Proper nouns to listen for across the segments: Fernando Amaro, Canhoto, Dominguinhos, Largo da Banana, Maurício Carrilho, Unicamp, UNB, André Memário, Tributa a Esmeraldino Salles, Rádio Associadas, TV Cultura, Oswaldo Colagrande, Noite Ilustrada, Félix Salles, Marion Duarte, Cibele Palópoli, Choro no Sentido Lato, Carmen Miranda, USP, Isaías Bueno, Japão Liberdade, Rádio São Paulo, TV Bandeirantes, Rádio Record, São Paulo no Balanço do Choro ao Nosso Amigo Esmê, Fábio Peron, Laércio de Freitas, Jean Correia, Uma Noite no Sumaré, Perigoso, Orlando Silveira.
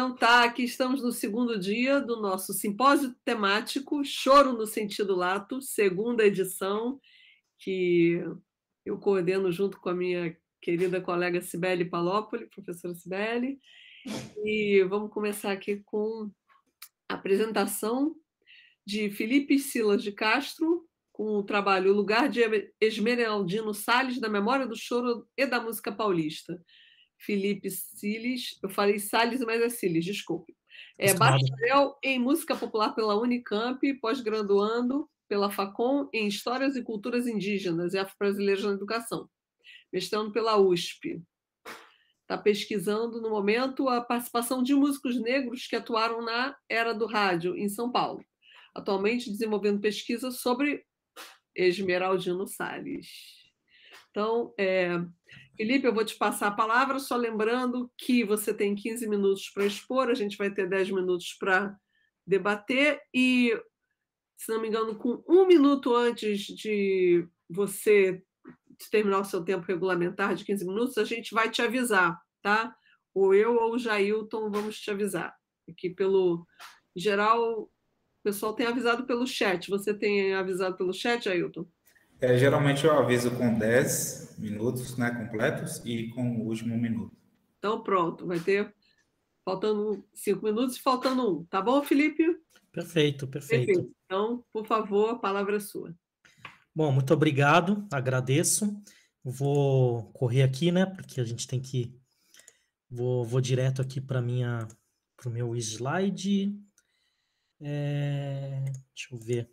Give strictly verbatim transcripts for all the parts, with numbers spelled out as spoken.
Então tá, aqui estamos no segundo dia do nosso simpósio temático Choro no Sentido Lato, segunda edição, que eu coordeno junto com a minha querida colega Cibele Palópoli, professora Cibele, e vamos começar aqui com a apresentação de Felipe Silas de Castro, com o trabalho O Lugar de Esmeraldino Salles na Memória do Choro e da Música Paulista. Felipe Silas, eu falei Salles, mas é Silas, desculpe. É bacharel em Música Popular pela Unicamp, pós-graduando pela FACOM em Histórias e Culturas Indígenas e Afro-Brasileiras na Educação, mestrando pela U S P. Está pesquisando, no momento, a participação de músicos negros que atuaram na era do rádio, em São Paulo. Atualmente desenvolvendo pesquisa sobre Esmeraldino Salles. Então, é... Felipe, eu vou te passar a palavra, só lembrando que você tem quinze minutos para expor, a gente vai ter dez minutos para debater e, se não me engano, com um minuto antes de você terminar o seu tempo regulamentar de quinze minutos, a gente vai te avisar, tá? Ou eu ou o Jailton vamos te avisar. Aqui pelo geral, o pessoal tem avisado pelo chat. Você tem avisado pelo chat, Jailton? É, geralmente eu aviso com dez minutos, né, completos e com o último minuto. Então pronto, vai ter faltando cinco minutos e faltando um. Tá bom, Felipe? Perfeito, perfeito. perfeito. Então, por favor, a palavra é sua. Bom, muito obrigado, agradeço. Vou correr aqui, né, porque a gente tem que... Vou, vou direto aqui para minha, para o meu slide. É... Deixa eu ver.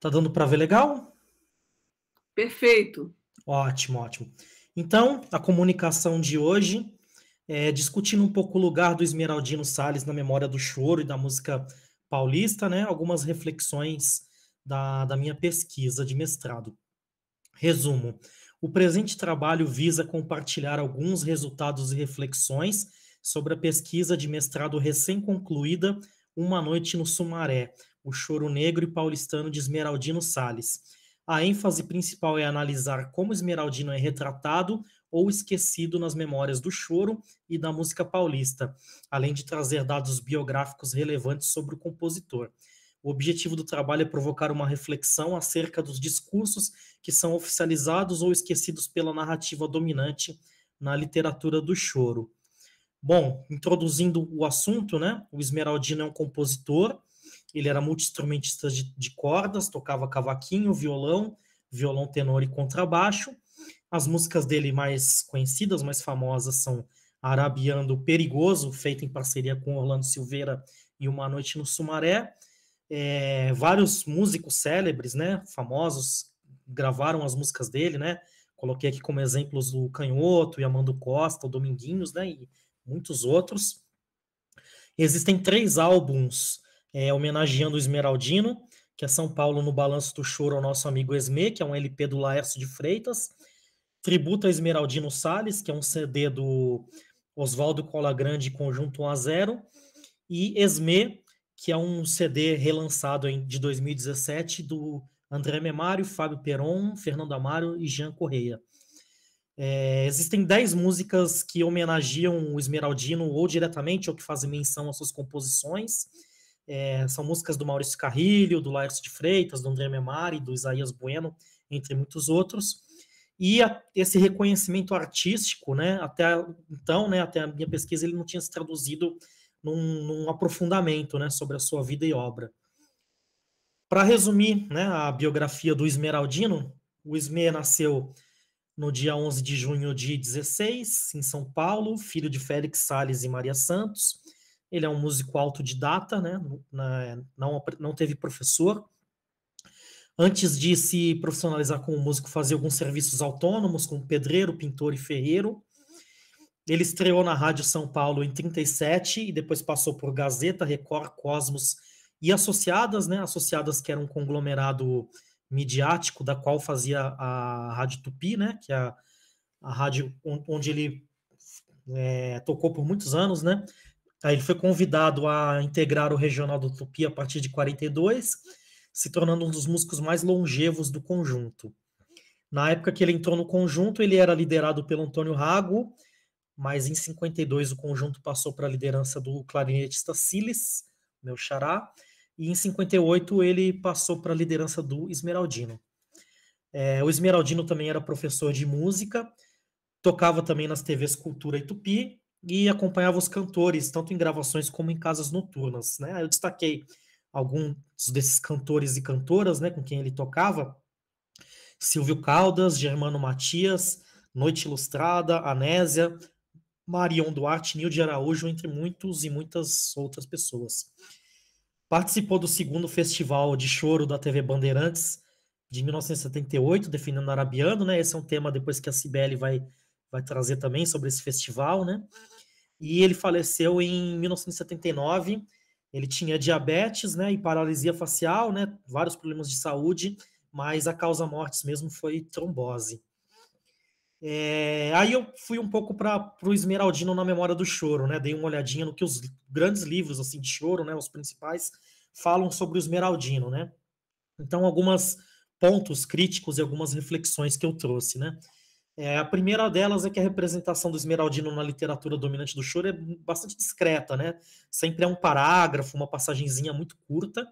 Tá dando para ver legal? Perfeito. Ótimo, ótimo. Então, a comunicação de hoje é discutindo um pouco o lugar do Esmeraldino Salles na memória do choro e da música paulista, né? Algumas reflexões da, da minha pesquisa de mestrado. Resumo. O presente trabalho visa compartilhar alguns resultados e reflexões sobre a pesquisa de mestrado recém-concluída Uma Noite no Sumaré, o choro negro e paulistano de Esmeraldino Salles. A ênfase principal é analisar como Esmeraldino é retratado ou esquecido nas memórias do choro e da música paulista, além de trazer dados biográficos relevantes sobre o compositor. O objetivo do trabalho é provocar uma reflexão acerca dos discursos que são oficializados ou esquecidos pela narrativa dominante na literatura do choro. Bom, introduzindo o assunto, né? O Esmeraldino é um compositor. Ele era multi-instrumentista de, de cordas, tocava cavaquinho, violão, violão tenor e contrabaixo. As músicas dele mais conhecidas, mais famosas, são Arabiando, Perigoso, feita em parceria com Orlando Silveira, e Uma Noite no Sumaré. É, vários músicos célebres, né, famosos, gravaram as músicas dele, né? Coloquei aqui como exemplos o Canhoto, Yamando Costa, o Dominguinhos, né, e muitos outros. Existem três álbuns É, homenageando o Esmeraldino, que é São Paulo no Balanço do Choro ao Nosso Amigo Esmê, que é um L P do Laércio de Freitas, Tributa a Esmeraldino Salles, que é um C D do Oswaldo Colagrande, Conjunto um a zero, e Esmê, que é um C D relançado em, de dois mil e dezessete do André Memário, Fábio Peron, Fernando Amaro e Jean Correia. É, existem dez músicas que homenageiam o Esmeraldino ou diretamente, ou que fazem menção às suas composições. É, são músicas do Maurício Carrilho, do Laércio de Freitas, do André Mehmari, do Isaías Bueno, entre muitos outros. E a, esse reconhecimento artístico, né, até então, né, até a minha pesquisa, ele não tinha se traduzido num, num aprofundamento, né, sobre a sua vida e obra. Para resumir, né, a biografia do Esmeraldino, o Esmê nasceu no dia onze de junho de dezesseis, em São Paulo, filho de Félix Salles e Maria Santos. Ele é um músico autodidata, né? não, não teve professor. Antes de se profissionalizar como músico, fazia alguns serviços autônomos, como pedreiro, pintor e ferreiro. Ele estreou na Rádio São Paulo em trinta e sete e depois passou por Gazeta, Record, Cosmos e Associadas, né? Associadas que era um conglomerado midiático, da qual fazia a Rádio Tupi, né? Que é a, a rádio onde ele é, tocou por muitos anos, né? Ele foi convidado a integrar o Regional do Tupi a partir de quarenta e dois, se tornando um dos músicos mais longevos do conjunto. Na época que ele entrou no conjunto, ele era liderado pelo Antônio Rago, mas em cinquenta e dois o conjunto passou para a liderança do clarinetista Silles, meu xará, e em cinquenta e oito ele passou para a liderança do Esmeraldino. É, o Esmeraldino também era professor de música, tocava também nas T Vs Cultura e Tupi, e acompanhava os cantores, tanto em gravações como em casas noturnas, né? Eu destaquei alguns desses cantores e cantoras, né, com quem ele tocava: Silvio Caldas, Germano Matias, Noite Ilustrada, Anésia, Marion Duarte, Nil de Araújo, entre muitos e muitas outras pessoas. Participou do segundo Festival de Choro da T V Bandeirantes de mil novecentos e setenta e oito, definindo Arabiando, né? Esse é um tema depois que a Cibele vai, vai trazer também sobre esse festival, né? E ele faleceu em mil novecentos e setenta e nove, ele tinha diabetes, né, e paralisia facial, né, vários problemas de saúde, mas a causa mortes mesmo foi trombose. É, aí eu fui um pouco para o Esmeraldino na memória do choro, né, dei uma olhadinha no que os grandes livros assim, de choro, né, os principais, falam sobre o Esmeraldino, né. Então, alguns pontos críticos e algumas reflexões que eu trouxe, né. É, a primeira delas é que a representação do Esmeraldino na literatura dominante do choro é bastante discreta, né? Sempre é um parágrafo, uma passagenzinha muito curta,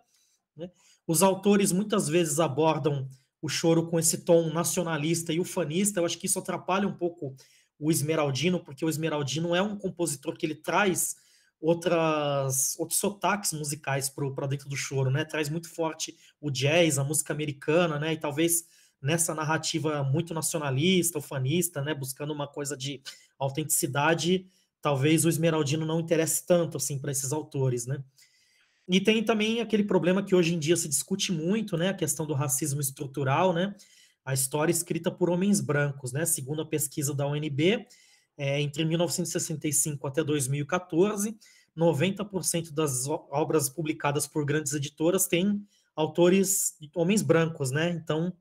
né? Os autores muitas vezes abordam o choro com esse tom nacionalista e ufanista. Eu acho que isso atrapalha um pouco o Esmeraldino, porque o Esmeraldino é um compositor que ele traz outras, outros sotaques musicais para dentro do choro, né? Traz muito forte o jazz, a música americana, né? E talvez nessa narrativa muito nacionalista, ufanista, né, buscando uma coisa de autenticidade, talvez o Esmeraldino não interesse tanto assim para esses autores, né? E tem também aquele problema que hoje em dia se discute muito, né, a questão do racismo estrutural, né? A história escrita por homens brancos, né? Segundo a pesquisa da U N B, é, entre mil novecentos e sessenta e cinco até dois mil e quatorze, noventa por cento das obras publicadas por grandes editoras têm autores homens brancos, né? Então,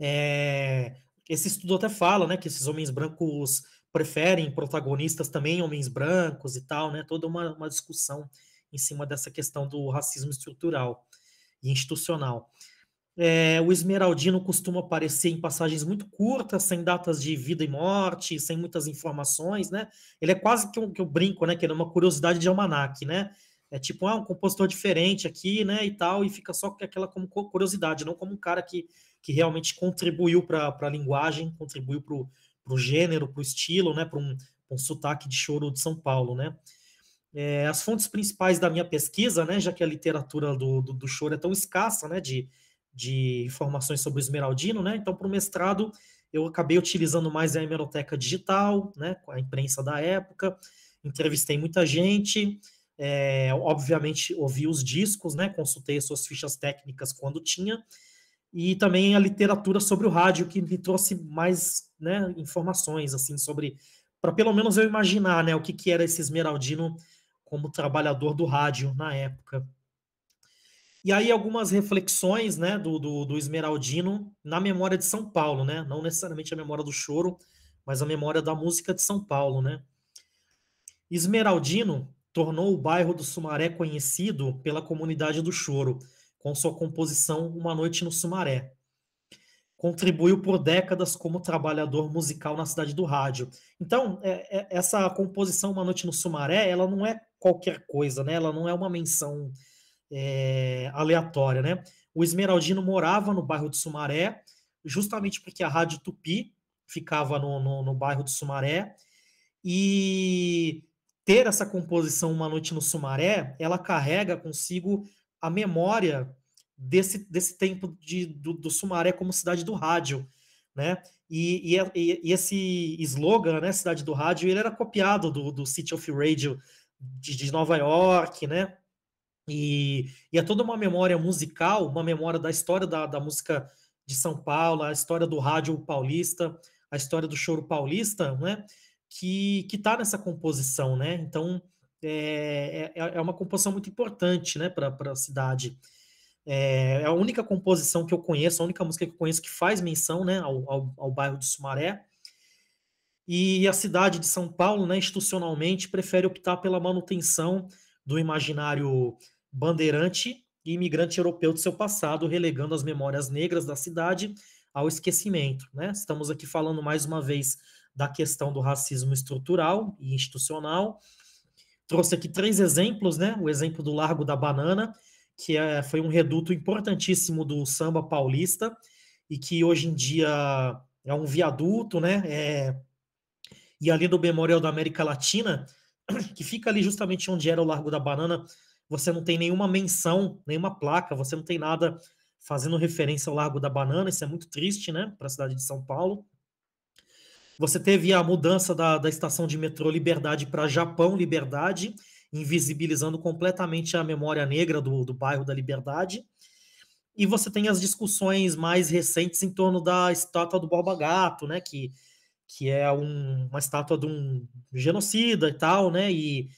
É, esse estudo até fala, né, que esses homens brancos preferem protagonistas também homens brancos e tal, né, toda uma, uma discussão em cima dessa questão do racismo estrutural e institucional. É, o Esmeraldino costuma aparecer em passagens muito curtas, sem datas de vida e morte, sem muitas informações, né, ele é quase que um, que eu brinco, né, que ele é uma curiosidade de almanaque, né, é tipo, ah, um compositor diferente aqui, né, e tal, e fica só aquela como curiosidade, não como um cara que, que realmente contribuiu para a linguagem, contribuiu para o gênero, para o estilo, né, para um, um sotaque de choro de São Paulo, né. É, as fontes principais da minha pesquisa, né, já que a literatura do, do, do choro é tão escassa, né, de, de informações sobre o Esmeraldino, né, então para o mestrado eu acabei utilizando mais a hemeroteca digital, né, a imprensa da época, entrevistei muita gente. É, obviamente ouvi os discos, né, consultei suas fichas técnicas quando tinha, e também a literatura sobre o rádio, que me trouxe mais, né, informações assim sobre, para pelo menos eu imaginar, né, o que, que era esse Esmeraldino como trabalhador do rádio na época. E aí algumas reflexões, né, do, do, do Esmeraldino na memória de São Paulo, né, não necessariamente a memória do choro, mas a memória da música de São Paulo, né. Esmeraldino tornou o bairro do Sumaré conhecido pela comunidade do choro, com sua composição Uma Noite no Sumaré. Contribuiu por décadas como trabalhador musical na cidade do rádio. Então, é, é, essa composição Uma Noite no Sumaré, ela não é qualquer coisa, né? Ela não é uma menção é, aleatória, né? O Esmeraldino morava no bairro do Sumaré, justamente porque a Rádio Tupi ficava no, no, no bairro do Sumaré, e ter essa composição Uma Noite no Sumaré, ela carrega consigo a memória desse, desse tempo de, do, do Sumaré como cidade do rádio, né, e, e, e esse slogan, né, cidade do rádio, ele era copiado do, do City of Radio de, de Nova York, né, e, e é toda uma memória musical, uma memória da história da, da música de São Paulo, a história do rádio paulista, a história do choro paulista, né, que está nessa composição, né? Então, é, é, é uma composição muito importante, né, para a cidade. É, é a única composição que eu conheço, a única música que eu conheço que faz menção, né, ao, ao, ao bairro de Sumaré. E a cidade de São Paulo, né, institucionalmente, prefere optar pela manutenção do imaginário bandeirante e imigrante europeu do seu passado, relegando as memórias negras da cidade ao esquecimento, né? Estamos aqui falando mais uma vez da questão do racismo estrutural e institucional. Trouxe aqui três exemplos, né? O exemplo do Largo da Banana, que é, foi um reduto importantíssimo do samba paulista e que hoje em dia é um viaduto, né? É, e ali do Memorial da América Latina, que fica ali justamente onde era o Largo da Banana, você não tem nenhuma menção, nenhuma placa, você não tem nada fazendo referência ao Largo da Banana, isso é muito triste, né? Para a cidade de São Paulo. Você teve a mudança da, da estação de metrô Liberdade para Japão Liberdade, invisibilizando completamente a memória negra do, do bairro da Liberdade. E você tem as discussões mais recentes em torno da estátua do Borba Gato, né, que, que é um, uma estátua de um genocida e tal, né, e,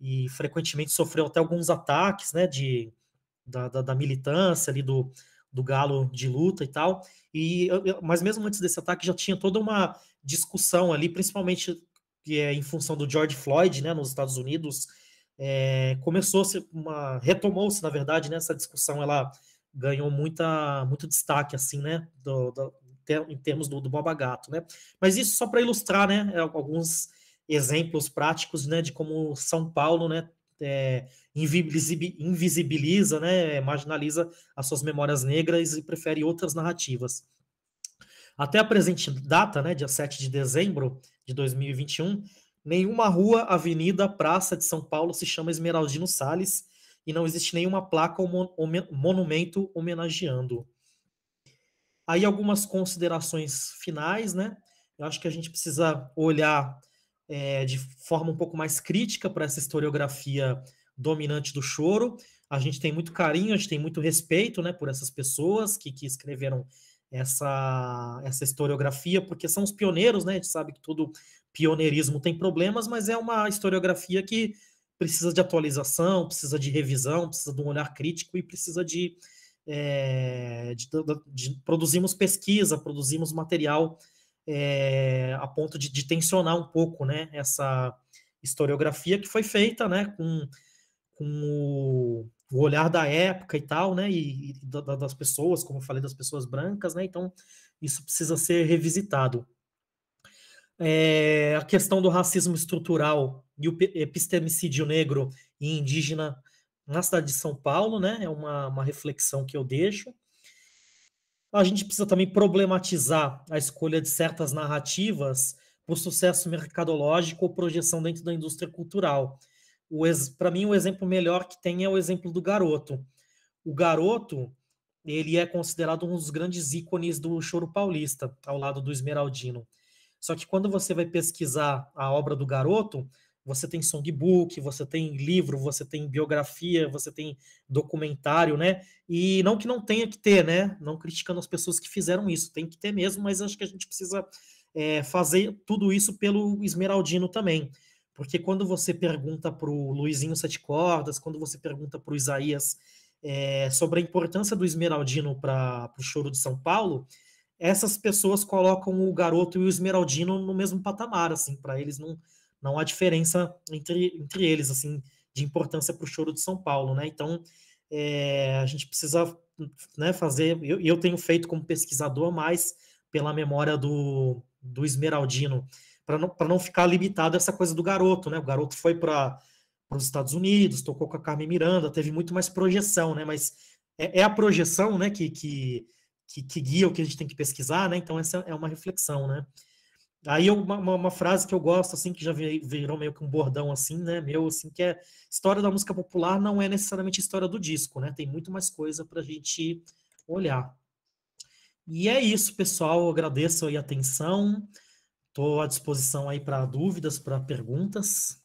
e frequentemente sofreu até alguns ataques, né, de, da, da, da militância ali do, do galo de luta e tal. E, mas mesmo antes desse ataque já tinha toda uma discussão ali, principalmente é, em função do George Floyd, né, nos Estados Unidos, é, começou-se uma... retomou-se, na verdade, né, essa discussão, ela ganhou muita, muito destaque, assim, né, do, do, em termos do, do Borba Gato, né. Mas isso só para ilustrar, né, alguns exemplos práticos, né, de como São Paulo, né, é, invisibiliza, né, marginaliza as suas memórias negras e prefere outras narrativas. Até a presente data, né, dia sete de dezembro de dois mil e vinte e um, nenhuma rua, avenida, praça de São Paulo se chama Esmeraldino Salles e não existe nenhuma placa ou monumento homenageando. Aí algumas considerações finais, né? Eu acho que a gente precisa olhar é, de forma um pouco mais crítica para essa historiografia dominante do choro. A gente tem muito carinho, a gente tem muito respeito, né, por essas pessoas que, que escreveram essa, essa historiografia, porque são os pioneiros, né? A gente sabe que todo pioneirismo tem problemas, mas é uma historiografia que precisa de atualização, precisa de revisão, precisa de um olhar crítico e precisa de, é, de, de, de produzirmos pesquisa, produzirmos material é, a ponto de, de tensionar um pouco, né, essa historiografia que foi feita, né, com, com o, o olhar da época e tal, né, e, e da, das pessoas, como eu falei, das pessoas brancas, né, então isso precisa ser revisitado. É, a questão do racismo estrutural e o epistemicídio negro e indígena na cidade de São Paulo, né, é uma, uma reflexão que eu deixo. A gente precisa também problematizar a escolha de certas narrativas por sucesso mercadológico ou projeção dentro da indústria cultural. Para mim, o exemplo melhor que tem é o exemplo do Garoto. O Garoto, ele é considerado um dos grandes ícones do choro paulista, ao lado do Esmeraldino. Só que quando você vai pesquisar a obra do Garoto, você tem songbook, você tem livro, você tem biografia, você tem documentário, né? E não que não tenha que ter, né? Não criticando as pessoas que fizeram isso, tem que ter mesmo, mas acho que a gente precisa é, fazer tudo isso pelo Esmeraldino também. Porque quando você pergunta para o Luizinho Sete Cordas, quando você pergunta para o Isaías é, sobre a importância do Esmeraldino para o choro de São Paulo, essas pessoas colocam o Garoto e o Esmeraldino no mesmo patamar, assim, para eles não, não há diferença entre, entre eles, assim, de importância para o choro de São Paulo, né, então é, a gente precisa, né, fazer, eu, eu tenho feito como pesquisador mais pela memória do, do Esmeraldino, para não, não ficar limitado a essa coisa do Garoto, né, o Garoto foi para os Estados Unidos, tocou com a Carmen Miranda, teve muito mais projeção, né, mas é, é a projeção, né, que... que Que, que guia o que a gente tem que pesquisar, né? Então essa é uma reflexão, né? Aí uma, uma, uma frase que eu gosto, assim, que já virou meio que um bordão, assim, né? Meu, assim, que é história da música popular não é necessariamente história do disco, né? Tem muito mais coisa para a gente olhar. E é isso, pessoal. Eu agradeço aí a atenção. Estou à disposição aí para dúvidas, para perguntas.